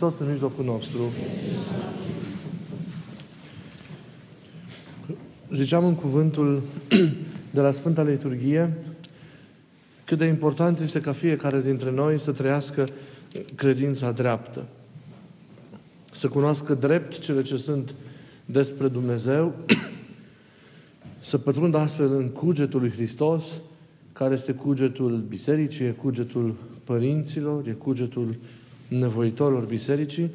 Hristos în mijlocul nostru. Ziceam în cuvântul de la Sfânta Liturghie cât de important este ca fiecare dintre noi să trăiască credința dreaptă. Să cunoască drept cele ce sunt despre Dumnezeu, să pătrundă astfel în cugetul lui Hristos, care este cugetul bisericii, e cugetul părinților, e cugetul nevoitorilor bisericii,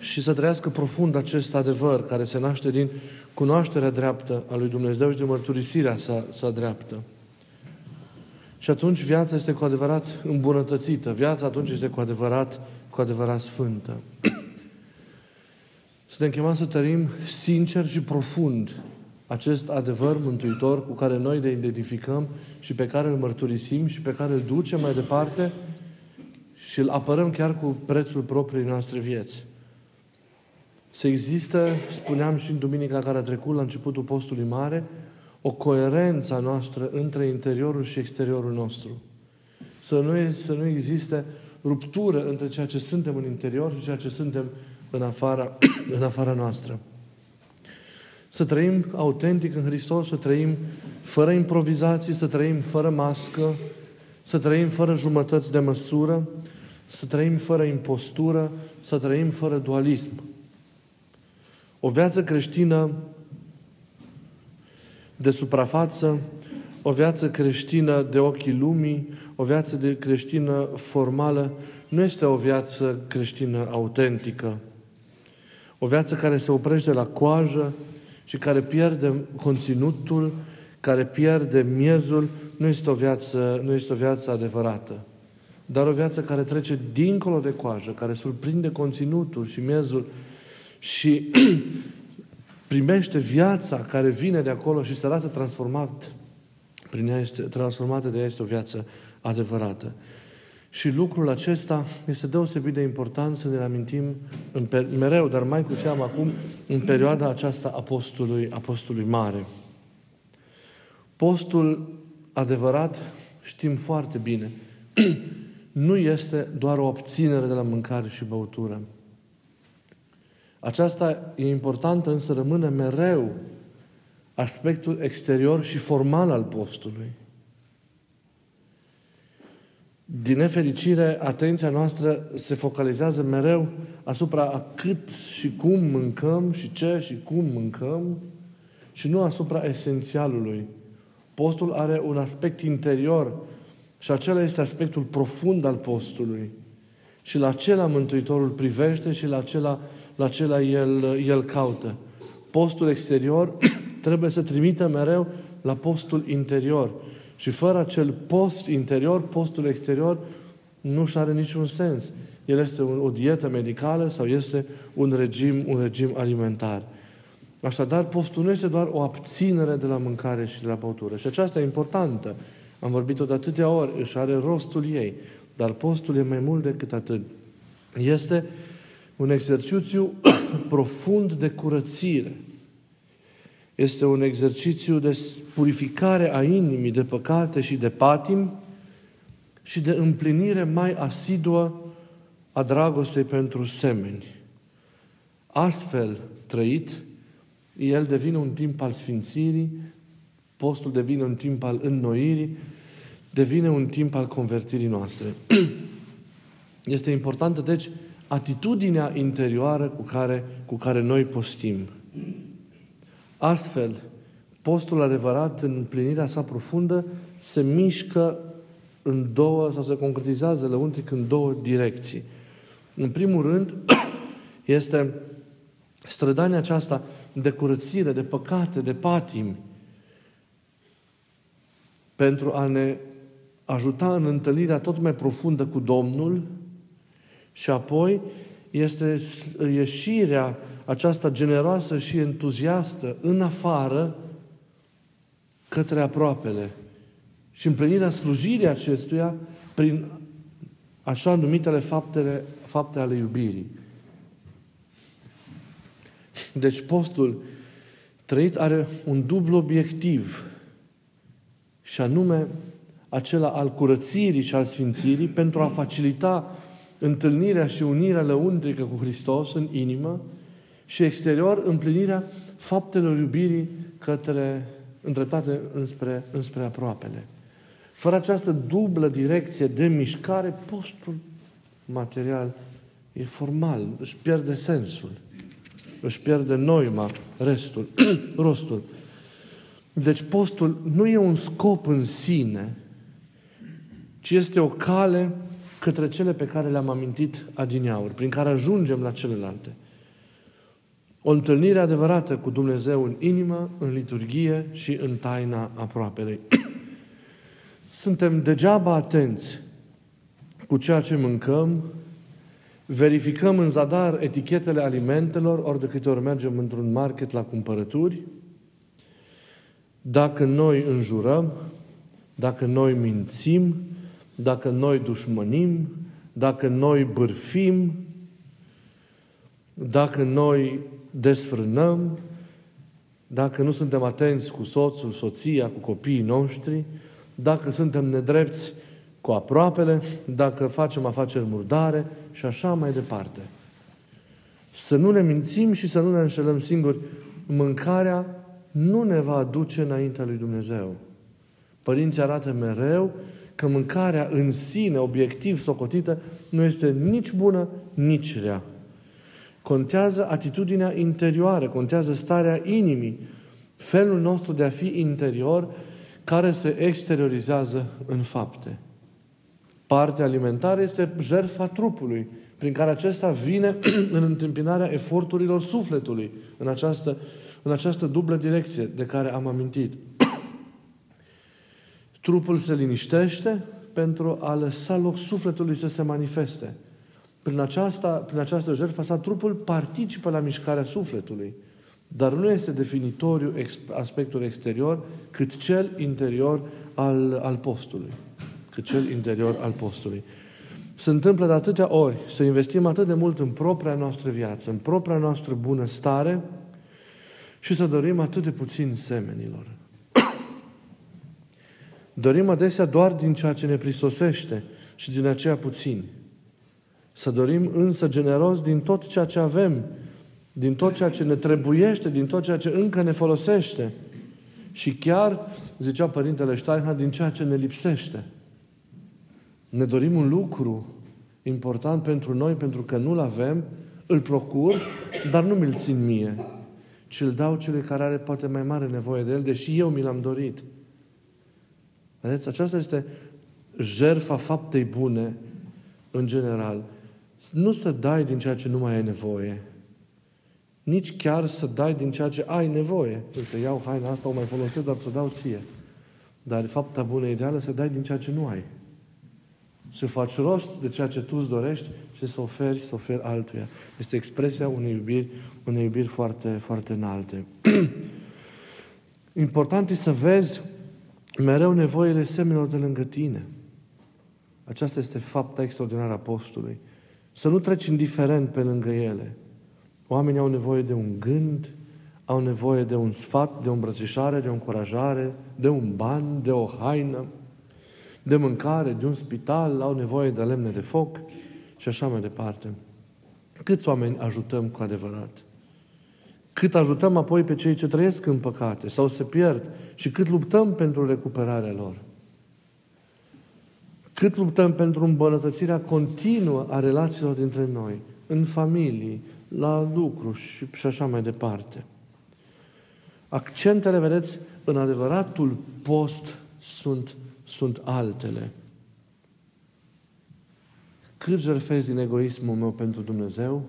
și să trăiască profund acest adevăr care se naște din cunoașterea dreaptă a lui Dumnezeu și de mărturisirea sa dreaptă. Și atunci viața este cu adevărat îmbunătățită. Viața atunci este cu adevărat sfântă. Suntem chemați să tărim sincer și profund acest adevăr mântuitor cu care noi ne identificăm și pe care îl mărturisim și pe care îl ducem mai departe și îl apărăm chiar cu prețul propriei noastre vieți. Să există, spuneam și în duminica care a trecut, la începutul Postului Mare, o coerență noastră între interiorul și exteriorul nostru. Să nu existe ruptură între ceea ce suntem în interior și ceea ce suntem în afara noastră. Să trăim autentic în Hristos, să trăim fără improvizații, să trăim fără mască, să trăim fără jumătăți de măsură, să trăim fără impostură, să trăim fără dualism. O viață creștină de suprafață, o viață creștină de ochii lumii, o viață creștină formală, nu este o viață creștină autentică. O viață care se oprește la coajă și care pierde conținutul, care pierde miezul, nu este o viață adevărată. Dar o viață care trece dincolo de coajă, care surprinde conținutul și miezul și primește viața care vine de acolo și se lasă transformată de ea, este o viață adevărată. Și lucrul acesta este deosebit de important să ne amintim mereu, dar mai cu seamă acum, în perioada aceasta a Postului Mare. Postul adevărat, știm foarte bine, nu este doar o abținere de la mâncare și băutură. Aceasta e importantă, însă rămâne mereu aspectul exterior și formal al postului. Din nefericire, atenția noastră se focalizează mereu asupra a cât și cum mâncăm și ce și cum mâncăm și nu asupra esențialului. Postul are un aspect interior și acela este aspectul profund al postului. Și la acela Mântuitorul privește și la acela el caută. Postul exterior trebuie să trimită mereu la postul interior. Și fără acel post interior, postul exterior nu-și are niciun sens. El este o dietă medicală sau este un regim alimentar. Așadar, postul nu este doar o abținere de la mâncare și de la băutură. Și aceasta e importantă. Am vorbit-o de atâtea ori, își are rostul ei. Dar postul e mai mult decât atât. Este un exercițiu profund de curățire. Este un exercițiu de purificare a inimii de păcate și de patim și de împlinire mai asiduă a dragostei pentru semeni. Astfel trăit, el devine un timp al sfințirii, postul devine un timp al înnoirii, devine un timp al convertirii noastre. Este importantă, deci, atitudinea interioară cu care noi postim. Astfel, postul adevărat, în împlinirea sa profundă, se mișcă în două, sau se concretizează lăuntric în două direcții. În primul rând, este strădania aceasta de curățire, de păcate, de patimi, pentru a ne ajuta în întâlnirea tot mai profundă cu Domnul. Și apoi este ieșirea aceasta generoasă și entuziastă în afară către aproapele și împlinirea slujirii acestuia prin așa numitele fapte ale iubirii. Deci postul trăit are un dublu obiectiv și anume acela al curățirii și al sfințirii pentru a facilita întâlnirea și unirea lăuntrică cu Hristos în inimă și exterior împlinirea faptelor iubirii către, îndreptate înspre aproapele. Fără această dublă direcție de mișcare, postul material e formal, își pierde sensul, își pierde noima, restul, rostul. Deci postul nu e un scop în sine, ci este o cale către cele pe care le-am amintit adineauri, prin care ajungem la celelalte. O întâlnire adevărată cu Dumnezeu în inimă, în liturghie și în taina aproapelei. Suntem degeaba atenți cu ceea ce mâncăm, verificăm în zadar etichetele alimentelor, ori de câte ori mergem într-un market la cumpărături, dacă noi înjurăm, dacă noi mințim, dacă noi dușmănim, dacă noi bârfim, dacă noi desfrânăm, dacă nu suntem atenți cu soțul, soția, cu copiii noștri, dacă suntem nedrepți cu aproapele, dacă facem afaceri murdare și așa mai departe. Să nu ne mințim și să nu ne înșelăm singuri. Mâncarea nu ne va aduce înaintea lui Dumnezeu. Părinții arată mereu că mâncarea în sine, obiectiv socotită, nu este nici bună, nici rea. Contează atitudinea interioară, contează starea inimii, felul nostru de a fi interior, care se exteriorizează în fapte. Partea alimentară este jertfa trupului, prin care acesta vine în întâmpinarea eforturilor sufletului, în această dublă direcție de care am amintit. Trupul se liniștește pentru a lăsa loc sufletului să se manifeste. Prin această jertfă sa, trupul participă la mișcarea sufletului. Dar nu este definitoriu aspectul exterior, cât cel interior al postului. Cât cel interior al postului. Se întâmplă de atâtea ori să investim atât de mult în propria noastră viață, în propria noastră bunăstare și să dorim atât de puțin semenilor. Dorim adesea doar din ceea ce ne prisosește și din aceea puțin. Să dorim însă generos din tot ceea ce avem, din tot ceea ce ne trebuiește, din tot ceea ce încă ne folosește. Și chiar, zicea Părintele Steinhardt, din ceea ce ne lipsește. Ne dorim un lucru important pentru noi, pentru că nu-l avem, îl procur, dar nu mi-l țin mie, ci îl dau celui care are poate mai mare nevoie de el, deși eu mi l-am dorit. Vedeți? Aceasta este jertfa faptei bune, în general. Nu să dai din ceea ce nu mai ai nevoie, nici chiar să dai din ceea ce ai nevoie. Uite, iau haina asta, o mai folosesc, dar să dau ție. Dar fapta bună ideală să dai din ceea ce nu ai. Să faci rost de ceea ce tu îți dorești și să oferi, altuia. Este expresia unei iubiri foarte, foarte înalte. Important e să vezi mereu nevoile semenilor de lângă tine. Aceasta este fapta extraordinară a postului. Să nu treci indiferent pe lângă ele. Oamenii au nevoie de un gând, au nevoie de un sfat, de o îmbrățișare, de o încurajare, de un ban, de o haină, de mâncare, de un spital, au nevoie de lemne de foc și așa mai departe. Câți oameni ajutăm cu adevărat? Cât ajutăm apoi pe cei ce trăiesc în păcate sau se pierd și cât luptăm pentru recuperarea lor? Cât luptăm pentru îmbunătățirea continuă a relațiilor dintre noi, în familii, la lucru și așa mai departe. Accentele, vedeți, în adevăratul post sunt altele. Cât jertfez din egoismul meu pentru Dumnezeu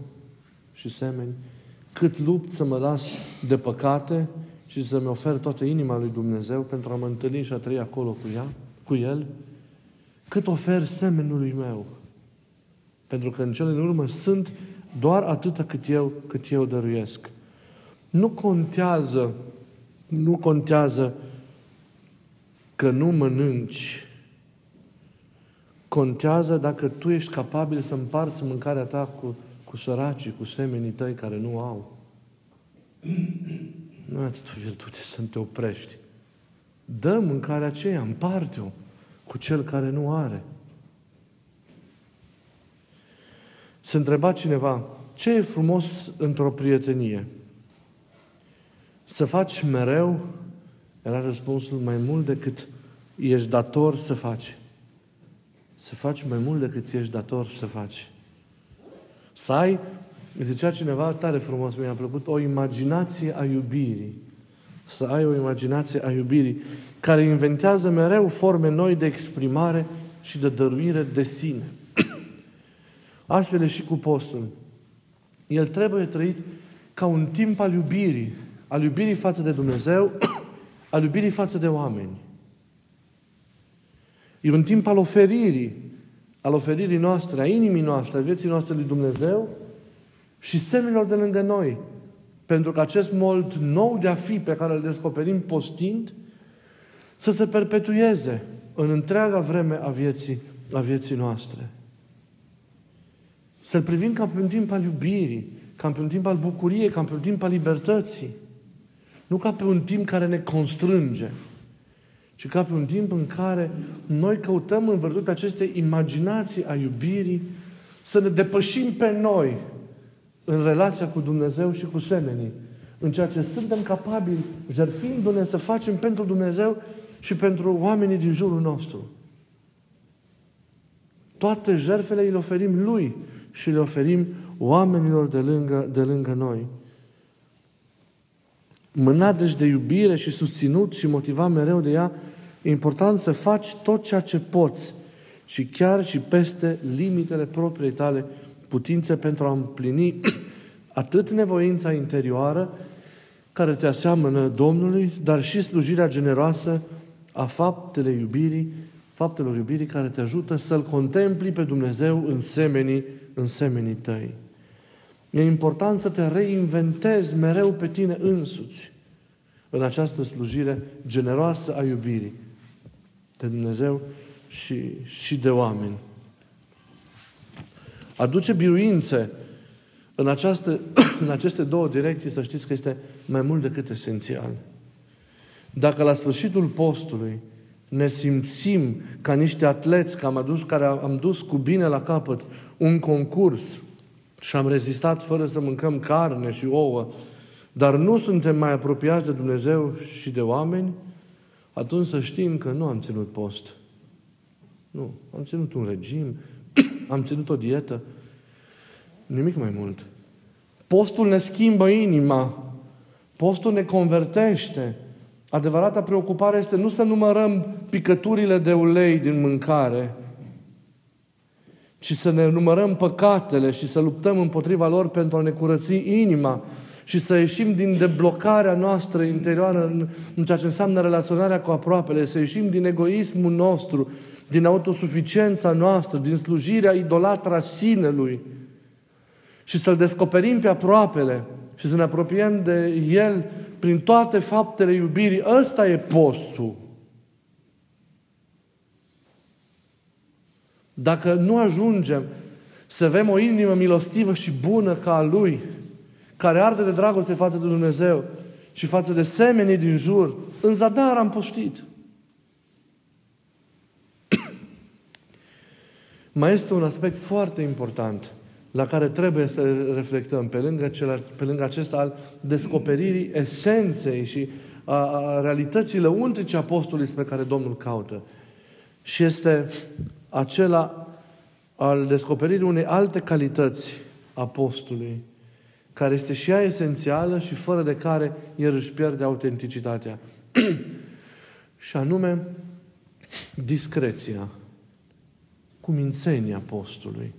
și semeni, cât lupt să mă las de păcate și să-mi ofer toată inima lui Dumnezeu pentru a mă întâlni și a trăi acolo cu El, cât ofer semenului meu. Pentru că în cele din urmă sunt doar atâta cât eu dăruiesc. Nu contează că nu mănânci. Contează dacă tu ești capabil să împarți mâncarea ta cu săracii, cu semenii tăi care nu au. Nu ai atât o virtute să te oprești. Dă mâncarea aceea, împarte-o cu cel care nu are. se întreba cineva, ce e frumos într-o prietenie? Să faci mereu? Era răspunsul, mai mult decât ești dator să faci. Să faci mai mult decât ești dator să faci. Să ai, zicea cineva tare frumos, mi-a plăcut, o imaginație a iubirii. Să ai o imaginație a iubirii care inventează mereu forme noi de exprimare și de dăruire de sine. Astfel e și cu postul. El trebuie trăit ca un timp al iubirii. Al iubirii față de Dumnezeu, al iubirii față de oameni. E un timp al oferirii. Al oferirii noastre, a inimii noastre, a vieții noastre lui Dumnezeu și semnilor de lângă noi. Pentru că acest mod nou de a fi pe care îl descoperim postind să se perpetueze în întreaga vreme a vieții noastre. Să-l privim ca pe un timp al iubirii, ca pe un timp al bucuriei, ca pe un timp al libertății. Nu ca pe un timp care ne constrânge, ci ca pe un timp în care noi căutăm în vârtutea acestei imaginații a iubirii să ne depășim pe noi în relația cu Dumnezeu și cu semenii, în ceea ce suntem capabili, jertfindu-ne, să facem pentru Dumnezeu și pentru oamenii din jurul nostru. Toate jertfele îi oferim Lui și le oferim oamenilor de lângă noi. Mânat deci de iubire și susținut și motivat mereu de ea, e important să faci tot ceea ce poți și chiar și peste limitele propriei tale putințe pentru a împlini atât nevoința interioară care te aseamănă Domnului, dar și slujirea generoasă a faptelor iubirii care te ajută să-L contempli pe Dumnezeu în semenii tăi. E important să te reinventezi mereu pe tine însuți în această slujire generoasă a iubirii de Dumnezeu și de oameni. Aduce biruințe în aceste două direcții, să știți că este mai mult decât esențial. Dacă la sfârșitul postului ne simțim ca niște atleți care am dus cu bine la capăt un concurs și am rezistat fără să mâncăm carne și ouă, dar nu suntem mai apropiați de Dumnezeu și de oameni, atunci să știm că nu am ținut post. Nu. Am ținut un regim, am ținut o dietă. Nimic mai mult. Postul ne schimbă inima. Postul ne convertește. Adevărata preocupare este nu să numărăm picăturile de ulei din mâncare, și să ne numărăm păcatele și să luptăm împotriva lor pentru a ne curăți inima și să ieșim din deblocarea noastră interioară în ceea ce înseamnă relaționarea cu aproapele, să ieșim din egoismul nostru, din autosuficiența noastră, din slujirea idolatra sinelui și să-L descoperim pe aproapele și să ne apropiem de El prin toate faptele iubirii. Ăsta e postul. Dacă nu ajungem să avem o inimă milostivă și bună ca a Lui, care arde de dragoste față de Dumnezeu și față de semenii din jur, în zadar am postit. Mai este un aspect foarte important la care trebuie să reflectăm, pe lângă acesta al descoperirii esenței și a realității lăuntrice a postului spre care Domnul caută. Și este acela al descoperirii unei alte calități a postului, care este și ea esențială și fără de care el își pierde autenticitatea. Și anume, discreția, cumințenia postului.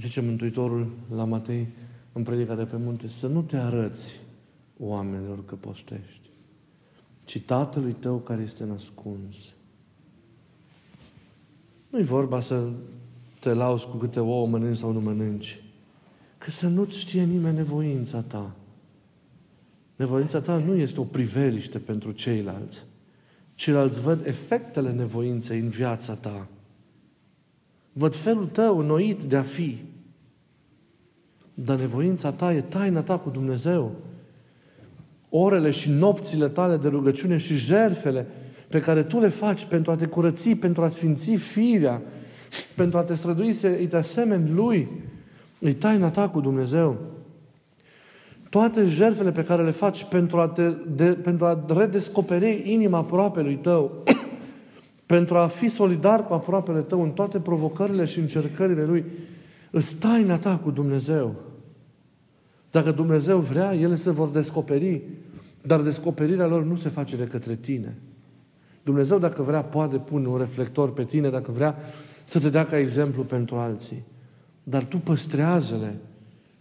Zice Mântuitorul la Matei, în predica de pe munte, să nu te arăți oamenilor că postești, ci Tatălui tău care este ascuns. Nu-i vorba să te lauzi cu câte ouă mănânci sau nu mănânci. Că să nu-ți știe nimeni nevoința ta. Nevoința ta nu este o priveliște pentru ceilalți. Ceilalți văd efectele nevoinței în viața ta. Văd felul tău înnoit de a fi. Dar nevoința ta e taina ta cu Dumnezeu. Orele și nopțile tale de rugăciune și jertfele pe care tu le faci pentru a te curăți, pentru a sfinți firea, pentru a te strădui să îi te asemeni Lui, îi taina ta cu Dumnezeu. Toate jertfele pe care le faci pentru a redescoperi inima aproapelui tău, pentru a fi solidar cu aproapele tău în toate provocările și încercările lui, îți taina ta cu Dumnezeu. Dacă Dumnezeu vrea, ele se vor descoperi, dar descoperirea lor nu se face de către tine. Dumnezeu, dacă vrea, poate pune un reflector pe tine, dacă vrea să te dea ca exemplu pentru alții. Dar tu păstrează-le.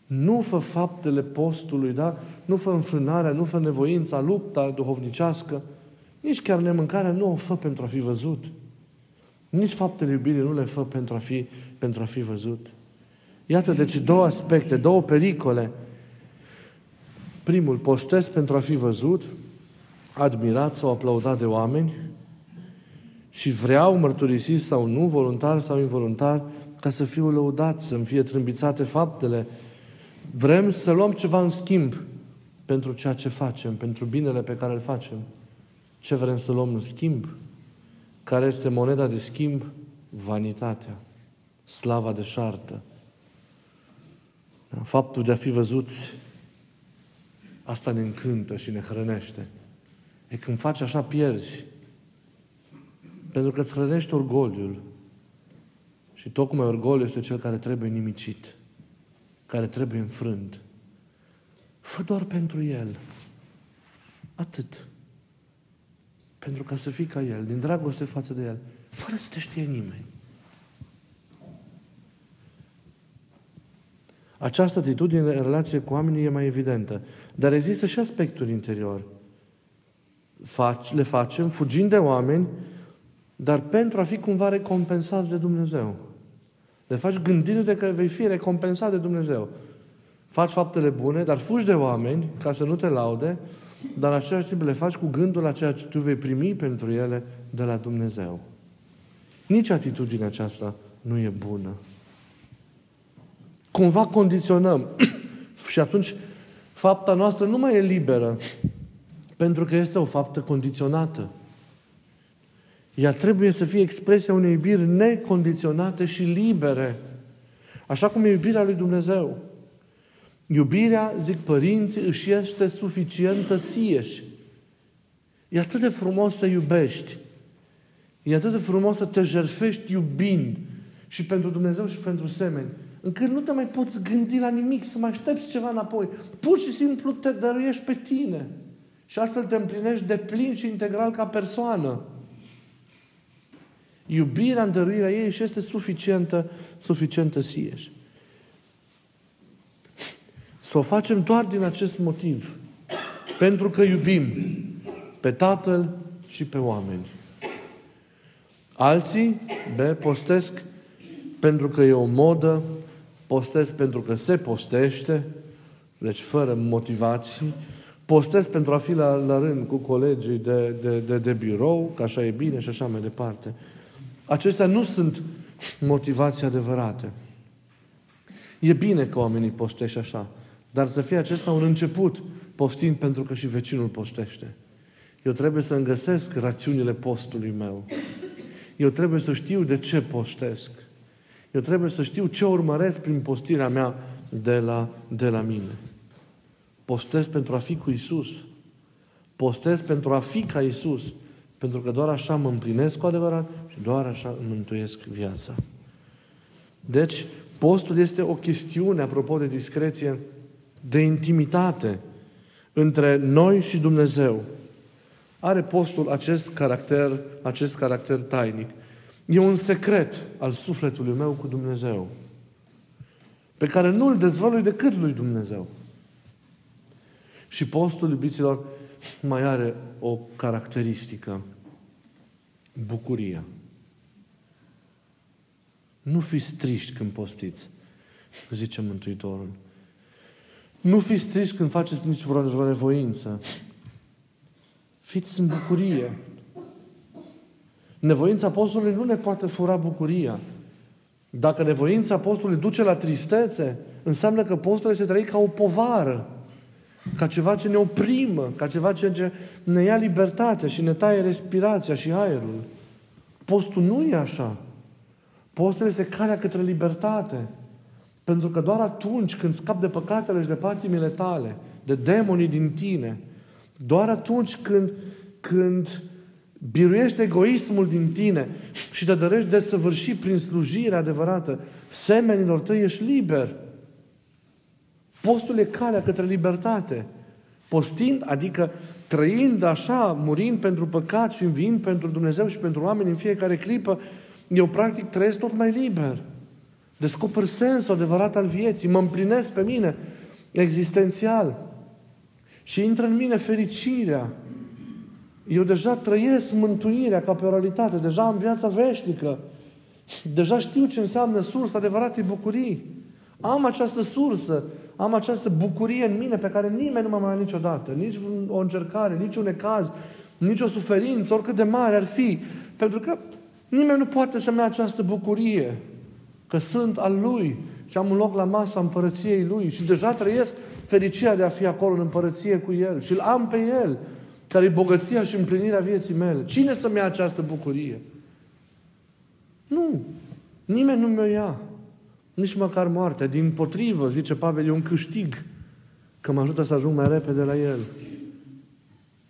Nu fă faptele postului, da? Nu fă înfrânarea, nu fă nevoința, lupta duhovnicească. Nici chiar nemâncarea nu o fă pentru a fi văzut. Nici faptele iubirii nu le fă pentru a fi văzut. Iată, deci, două aspecte, două pericole. Primul, postez pentru a fi văzut, admirat sau aplaudat de oameni și vreau, mărturisiți sau nu, voluntar sau involuntar, ca să fiu lăudat, să-mi fie trâmbițate faptele. Vrem să luăm ceva în schimb pentru ceea ce facem, pentru binele pe care îl facem. Ce vrem să luăm în schimb? Care este moneda de schimb? Vanitatea. Slava deșartă. Faptul de a fi văzuți, asta ne încântă și ne hrănește. E când faci așa, pierzi. Pentru că îți hrănești orgoliul. Și tocmai orgoliul este cel care trebuie nimicit, care trebuie înfrânt. Fă doar pentru El. Atât. Pentru ca să fii ca El, din dragoste față de El, fără să te știe nimeni. Această atitudine în relație cu oamenii e mai evidentă. Dar există și aspectul interior. Le facem fugind de oameni, dar pentru a fi cumva recompensați de Dumnezeu. Le faci gândindu-te că vei fi recompensat de Dumnezeu. Faci faptele bune, dar fugi de oameni ca să nu te laude, dar în același timp le faci cu gândul la ceea ce tu vei primi pentru ele de la Dumnezeu. Nici atitudinea aceasta nu e bună. Cumva condiționăm și atunci fapta noastră nu mai e liberă, pentru că este o faptă condiționată. Ea trebuie să fie expresia unei iubiri necondiționate și libere, așa cum e iubirea lui Dumnezeu. Iubirea, zic părinții, își este suficientă sieși. E atât de frumos să iubești. E atât de frumos să te jertfești iubind și pentru Dumnezeu și pentru semeni, încât nu te mai poți gândi la nimic, să mai aștepți ceva înapoi. Pur și simplu te dăruiești pe tine. Și astfel te împlinești de plin și integral ca persoană. Iubirea, îndăruirea ei și este suficientă sieși. Să o facem doar din acest motiv. Pentru că iubim pe Tatăl și pe oameni. Alții, postesc pentru că e o modă, postez pentru că se postește, deci fără motivații, postez pentru a fi la rând cu colegii de birou, că așa e bine și așa mai departe. Acestea nu sunt motivații adevărate. E bine că oamenii postește așa, dar să fie acesta un început, postind pentru că și vecinul postește. Eu trebuie să-mi găsesc rațiunile postului meu. Eu trebuie să știu de ce postesc. Eu trebuie să știu ce urmăresc prin postirea mea de la mine. Postez pentru a fi cu Iisus. Postez pentru a fi ca Iisus. Pentru că doar așa mă împlinesc cu adevărat și doar așa îmi mântuiesc viața. Deci, postul este o chestiune, apropo de discreție, de intimitate între noi și Dumnezeu. Are postul acest caracter tainic. E un secret al sufletului meu cu Dumnezeu, pe care nu îl dezvălui decât lui Dumnezeu. Și postul, iubiților, mai are o caracteristică. Bucuria. Nu fiți triști când postiți, zice Mântuitorul. Nu fiți triști când faceți nici vreo nevoință. Fiți în bucurie. Nevoința postului nu ne poate fura bucuria. Dacă nevoința postului duce la tristețe, înseamnă că postul este trăit ca o povară, ca ceva ce ne oprimă, ca ceva ce ne ia libertatea și ne taie respirația și aerul. Postul nu e așa. Postul este calea către libertate. Pentru că doar atunci când scapi de păcatele și de patimile tale, de demonii din tine, doar atunci când biruiești egoismul din tine și te dorești de săvârși prin slujire adevărată semenilor tăi, ești liber. Postul e calea către libertate. Postind, adică trăind așa, murind pentru păcat și înviind pentru Dumnezeu și pentru oameni în fiecare clipă, eu practic trăiesc tot mai liber. Descoper sensul adevărat al vieții. Mă împlinesc pe mine existențial. Și intră în mine fericirea. Eu deja trăiesc mântuirea ca pe o realitate. Deja am viața veșnică. Deja știu ce înseamnă sursa adevăratei bucurii. Am această sursă. Am această bucurie în mine pe care nimeni nu mă mai are niciodată. Nici o încercare, nici un necaz, nici o suferință, oricât de mare ar fi. Pentru că nimeni nu poate semna această bucurie. Că sunt al Lui și am un loc la masa împărăției Lui. Și deja trăiesc fericirea de a fi acolo în împărăție cu El. Și îl am pe El, care e bogăția și împlinirea vieții mele. Cine să-mi ia această bucurie? Nu. Nimeni nu mi-o ia. Nici măcar moartea. Dimpotrivă, zice Pavel, e un câștig că mă ajută să ajung mai repede la El.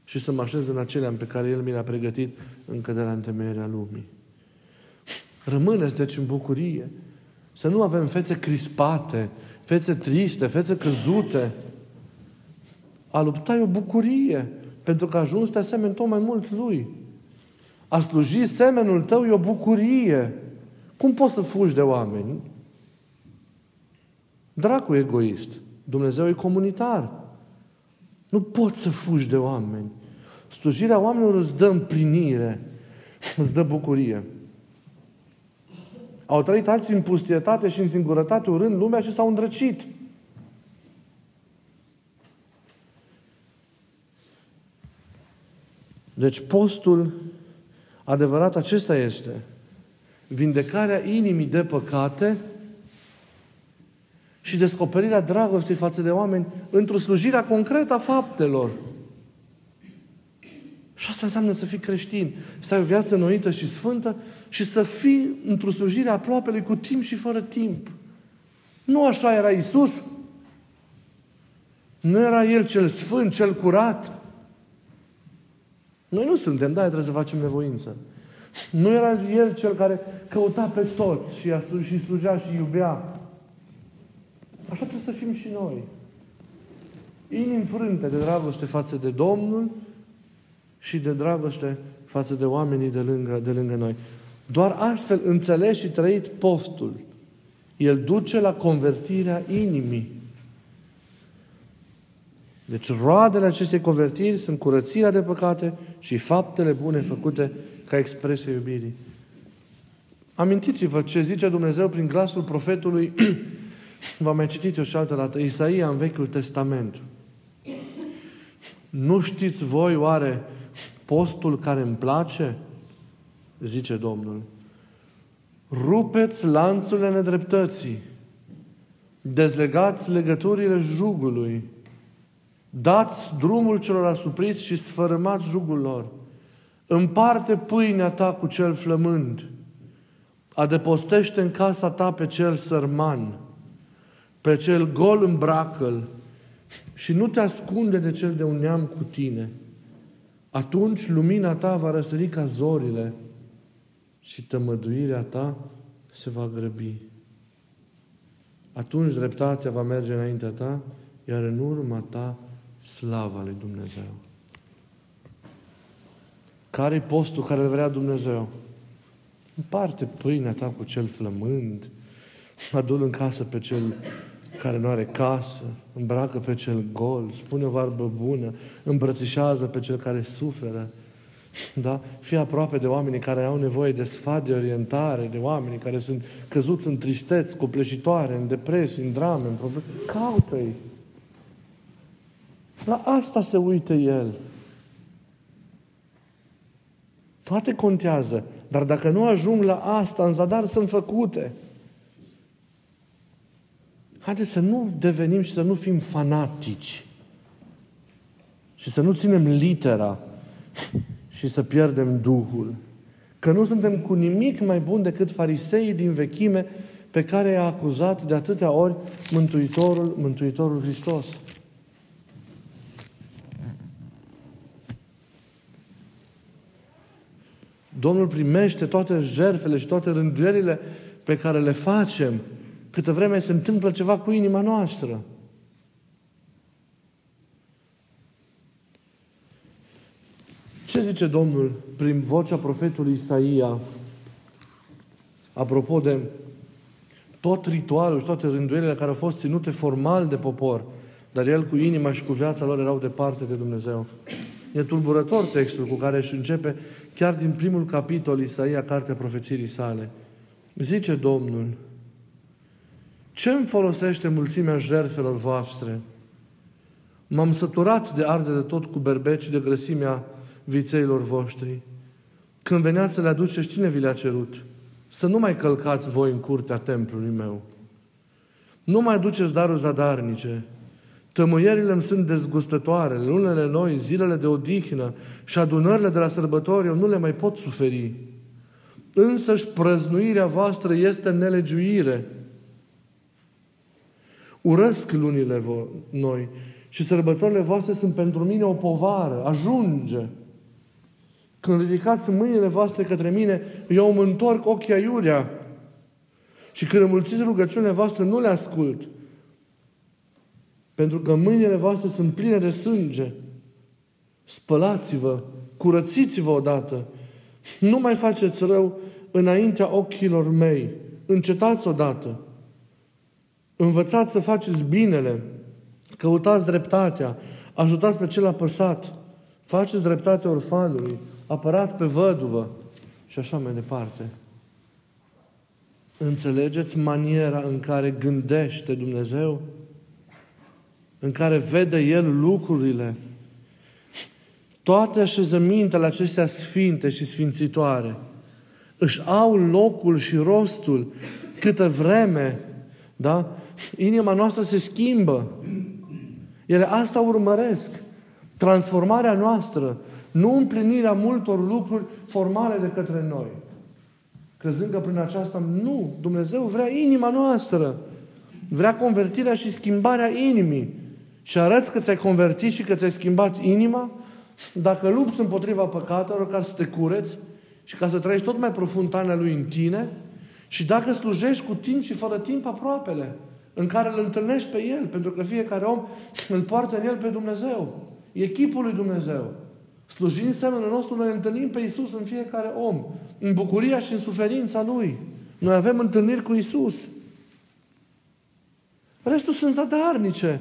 Și să mă așez în acelea pe care El mi le-a pregătit încă de la întemeierea lumii. Rămâneți, deci, în bucurie. Să nu avem fețe crispate, fețe triste, fețe căzute. A lupta e o bucurie, pentru că ajungi de semeni tot mai mult Lui. A sluji semenul tău e o bucurie. Cum poți să fugi de oameni? Dracul e egoist. Dumnezeu e comunitar. Nu poți să fugi de oameni. Slujirea oamenilor îți dă împlinire, îți dă bucurie. Au trăit alții în pustietate și în singurătate, urând lumea și s-au îndrăcit. Deci postul adevărat acesta este vindecarea inimii de păcate și descoperirea dragostei față de oameni într-o slujire concretă a faptelor. Și asta înseamnă să fii creștin, să ai o viață înnoită și sfântă și să fii într-o slujire aproapelui cu timp și fără timp. Nu așa era Iisus? Nu era El cel sfânt, cel curat? Noi nu suntem, da, trebuie să facem nevoință. Nu era El cel care căuta pe toți și slujea și iubea? Așa trebuie să fim și noi. Inimi frânte de dragoste față de Domnul și de dragoste față de oamenii de lângă noi. Doar astfel înțelegi și trăit postul. El duce la convertirea inimii. Deci roadele acestei convertiri sunt curățirea de păcate și faptele bune făcute ca expresia iubirii. Amintiți-vă ce zice Dumnezeu prin glasul profetului. V-am mai citit eu și altă dată. Isaia în Vechiul Testament. Nu știți voi oare postul care îmi place? Zice Domnul. Rupeți lanțurile nedreptății. Dezlegați legăturile jugului. Dați drumul celor asupriți și sfărâmați jugul lor. Împarte pâinea ta cu cel flămând. Adăpostește în casa ta pe cel sărman. Pe cel gol îmbracă-l. Și nu te ascunde de cel de un neam cu tine. Atunci lumina ta va răsări ca zorile și tămăduirea ta se va grăbi. Atunci dreptatea va merge înaintea ta, iar în urma ta slava lui Dumnezeu. Care-i postul care îl vrea Dumnezeu? Împarte pâinea ta cu cel flămând, adu-l în casă pe cel care nu are casă, îmbracă pe cel gol, spune o vorbă bună, îmbrățișează pe cel care suferă. Da? Fii aproape de oamenii care au nevoie de sfat, de orientare, de oamenii care sunt căzuți în tristeți, copleșitoare, în depresii, în drame, în probleme. Caută-i! La asta se uită El. Toate contează, dar dacă nu ajung la asta, în zadar sunt făcute. Haideți să nu devenim și să nu fim fanatici. Și să nu ținem litera și să pierdem Duhul. Că nu suntem cu nimic mai bun decât fariseii din vechime pe care i-a acuzat de atâtea ori Mântuitorul Hristos. Domnul primește toate jertfele și toate rânduierile pe care le facem câtă vreme se întâmplă ceva cu inima noastră. Ce zice Domnul prin vocea profetului Isaia apropo de tot ritualul și toate rânduielile care au fost ținute formal de popor, dar el cu inima și cu viața lor erau departe de Dumnezeu? E tulburător textul cu care își începe chiar din primul capitol Isaia, cartea profețirii sale. Zice Domnul: ce-mi folosește mulțimea jertfelor voastre? M-am săturat de arde de tot cu berbeci și de grăsimea vițeilor voștri. Când veneați să le aduceți, cine vi le-a cerut? Să nu mai călcați voi în curtea templului meu. Nu mai aduceți daruri zadarnice. Tămâierile îmi sunt dezgustătoare, lunile noi, zilele de odihnă și adunările de la sărbători eu nu le mai pot suferi. Însăși prăznuirea voastră este nelegiuire. Urăsc lunile noi și sărbătorile voastre sunt pentru mine o povară. Ajunge! Când ridicați mâinile voastre către mine, eu îmi întorc ochii aiurea. Și când înmulțiți rugăciunile voastre, nu le ascult. Pentru că mâinile voastre sunt pline de sânge. Spălați-vă, curățiți-vă odată. Nu mai faceți rău înaintea ochilor mei. Încetați odată. Învățați să faceți binele. Căutați dreptatea. Ajutați pe cel apăsat. Faceți dreptate orfanului. Apărați pe văduvă. Și așa mai departe. Înțelegeți maniera în care gândește Dumnezeu? În care vede El lucrurile. Toate așezămintele acestea sfinte și sfințitoare își au locul și rostul câtă vreme, da? Inima noastră se schimbă. Ele asta urmăresc. Transformarea noastră, nu împlinirea multor lucruri formale de către noi. Crezând că prin aceasta, nu, Dumnezeu vrea inima noastră. Vrea convertirea și schimbarea inimii. Și arăți că ți-ai convertit și că ți-ai schimbat inima dacă lupți împotriva păcatelor ca să te cureți și ca să trăiești tot mai profund taina lui în tine și dacă slujești cu timp și fără timp aproapele în care îl întâlnești pe el, pentru că fiecare om îl poartă în el pe Dumnezeu. E chipul lui Dumnezeu. Slujind semenul nostru, noi întâlnim pe Iisus în fiecare om, în bucuria și în suferința lui. Noi avem întâlniri cu Iisus. Restul sunt zadarnice.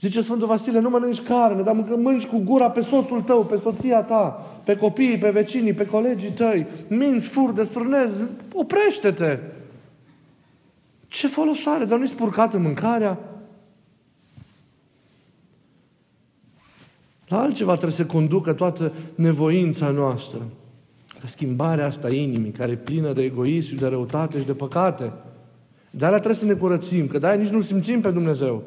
Zice Sfântul Vasile, nu mănânci carne, dar mănânci cu gura pe soțul tău, pe soția ta, pe copiii, pe vecinii, pe colegii tăi. Minți, furi, desfrânezi, oprește-te! Ce folos are? Dar nu-i spurcată mâncarea? La altceva trebuie să conducă toată nevoința noastră. La schimbarea asta inimii, care e plină de egoism, de răutate și de păcate. De-alea trebuie să ne curățim, că de-aia nici nu-L simțim pe Dumnezeu.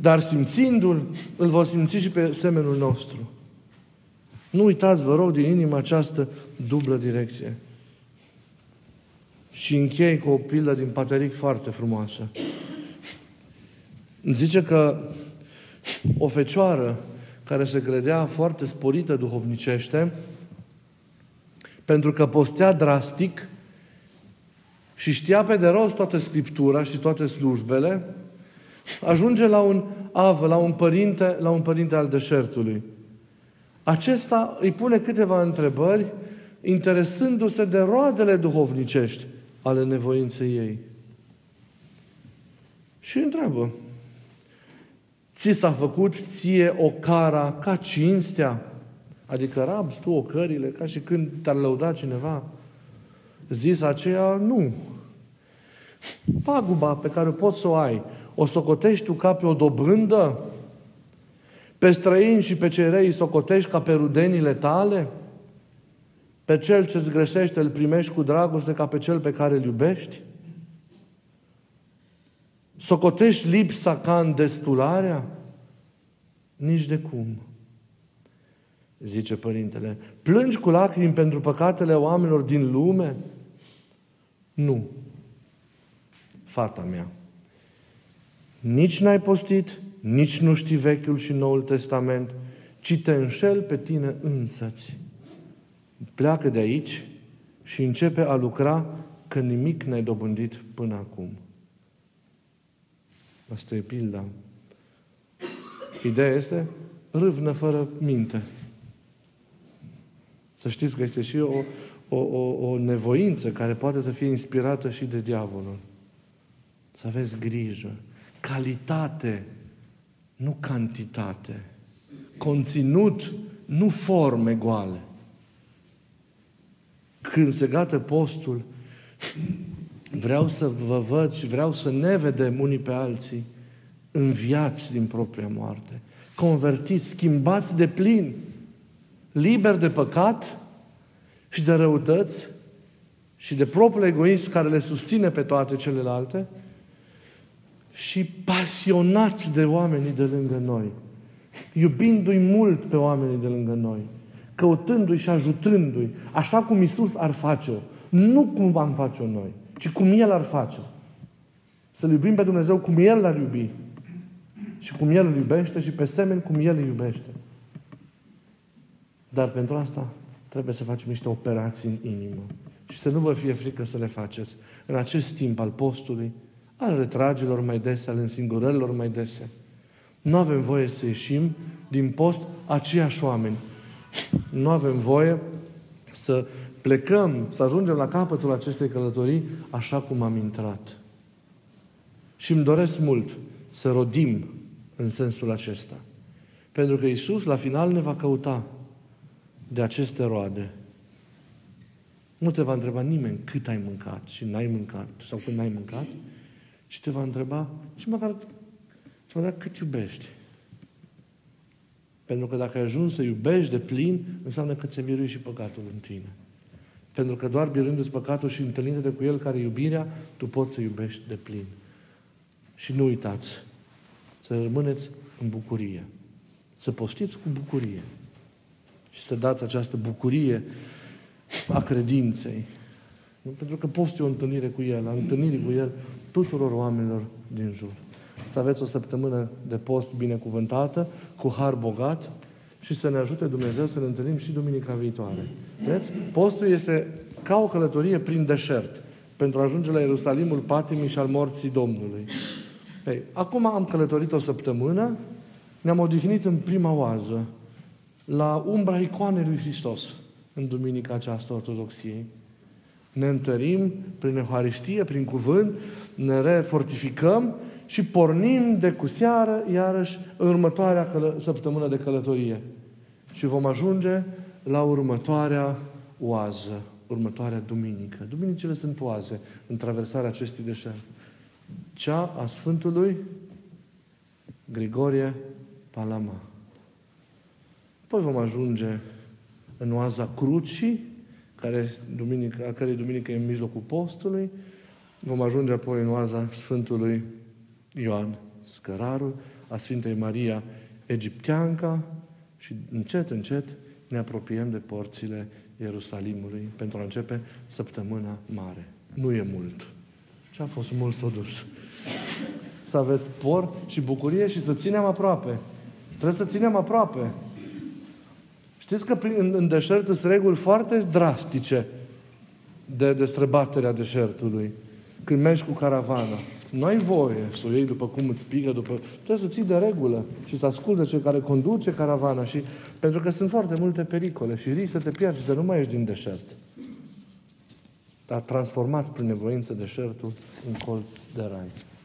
Dar simțindu-L, îl vor simți și pe semenul nostru. Nu uitați, vă rog, din inimă această dublă direcție. Și închei cu o pildă din Pateric foarte frumoasă. Zice că o fecioară care se credea foarte sporită duhovnicește, pentru că postea drastic și știa pe de rost toată Scriptura și toate slujbele, ajunge la un avă, la un părinte al deșertului. Acesta îi pune câteva întrebări, interesându-se de roadele duhovnicești ale nevoinței ei. Și întreabă: ți s-a făcut ție o cara ca cinstea? Adică rabzi tu ocările ca și când te-ar lăuda cineva? Zis aceea, nu. Paguba pe care poți să o ai, o socotești tu ca pe o dobândă? Pe străini și pe cei rei socotești ca pe rudenile tale? Pe cel ce-ți greșește îl primești cu dragoste ca pe cel pe care îl iubești? Socotești lipsa ca în destularea? Nici de cum. zice Părintele. Plângi cu lacrimi pentru păcatele oamenilor din lume? Nu. Fata mea, nici n-ai postit, nici nu știi Vechiul și Noul Testament, ci te înșeli pe tine însăți. Pleacă de aici și începe a lucra, că nimic n-ai dobândit până acum. Asta e pilda. Ideea este râvnă fără minte. Să știți că este și o nevoință care poate să fie inspirată și de diavolul. Să aveți grijă. Calitate, nu cantitate. Conținut, nu forme goale. Când se gata postul, vreau să vă văd și vreau să ne vedem unii pe alții înviați din propria moarte. Convertiți, schimbați de plin, liberi de păcat și de răutăți și de propriul egoism care le susține pe toate celelalte și pasionați de oamenii de lângă noi, iubindu-i mult pe oamenii de lângă noi, căutându-i și ajutându-i, așa cum Iisus ar face-o. Nu cum am face-o noi, ci cum El ar face. Să-L iubim pe Dumnezeu cum El l-ar iubi. Și cum El îl iubește și pe semeni cum El îl iubește. Dar pentru asta trebuie să facem niște operații în inimă. Și să nu vă fie frică să le faceți. În acest timp al postului, al retragerilor mai dese, al însingurărilor mai dese. Nu avem voie să ieșim din post aceiași oameni. Nu avem voie să plecăm, să ajungem la capătul acestei călătorii așa cum am intrat. Și îmi doresc mult să rodim în sensul acesta. Pentru că Iisus la final ne va căuta de aceste roade. Nu te va întreba nimeni cât ai mâncat și n-ai mâncat sau când n-ai mâncat, ci te va întreba și măcar cât iubești. Pentru că dacă ai ajuns să iubești de plin, înseamnă că ți-ai biruit și păcatul în tine. Pentru că doar birându-ți păcatul și întâlnindu-te cu El care iubirea, tu poți să iubești de plin. Și nu uitați să rămâneți în bucurie. Să postiți cu bucurie. Și să dați această bucurie a credinței. Pentru că post e o întâlnire cu El, a întâlnirii cu El tuturor oamenilor din jur. Să aveți o săptămână de post binecuvântată, cu har bogat, și să ne ajute Dumnezeu să ne întâlnim și duminica viitoare. Vedeți? Postul este ca o călătorie prin deșert pentru a ajunge la Ierusalimul patimii și al morții Domnului. Ei, acum am călătorit o săptămână, ne-am odihnit în prima oază la umbra icoanei lui Hristos în duminica aceasta Ortodoxiei. Ne întărim prin Euharistie, prin cuvânt, ne refortificăm și pornim de cuseară iarăși în următoarea săptămână de călătorie. Și vom ajunge la următoarea oază, următoarea duminică. Duminicile sunt oaze în traversarea acestui deșert. Cea a Sfântului Grigorie Palama. Apoi vom ajunge în oaza Crucii, care duminică e în mijlocul postului. Vom ajunge apoi în oaza Sfântului Ioan Scărarul, a Sfintei Maria Egipteanca și încet, încet ne apropiem de porțile Ierusalimului pentru a începe săptămâna mare. Nu e mult. Ce a fost mult s-a dus. Să aveți spor și bucurie și să ținem aproape. Trebuie să ținem aproape. Știți că în deșert sunt reguli foarte drastice de destrăbaterea deșertului. Când mergi cu caravana, n-ai voie să o iei după cum îți pigă, trebuie să ții de regulă și să asculte cel care conduce caravana. Și pentru că sunt foarte multe pericole și risc să te pierzi și să nu mai ieși din deșert. Dar transformați prin nevoință deșertul în colț de rai.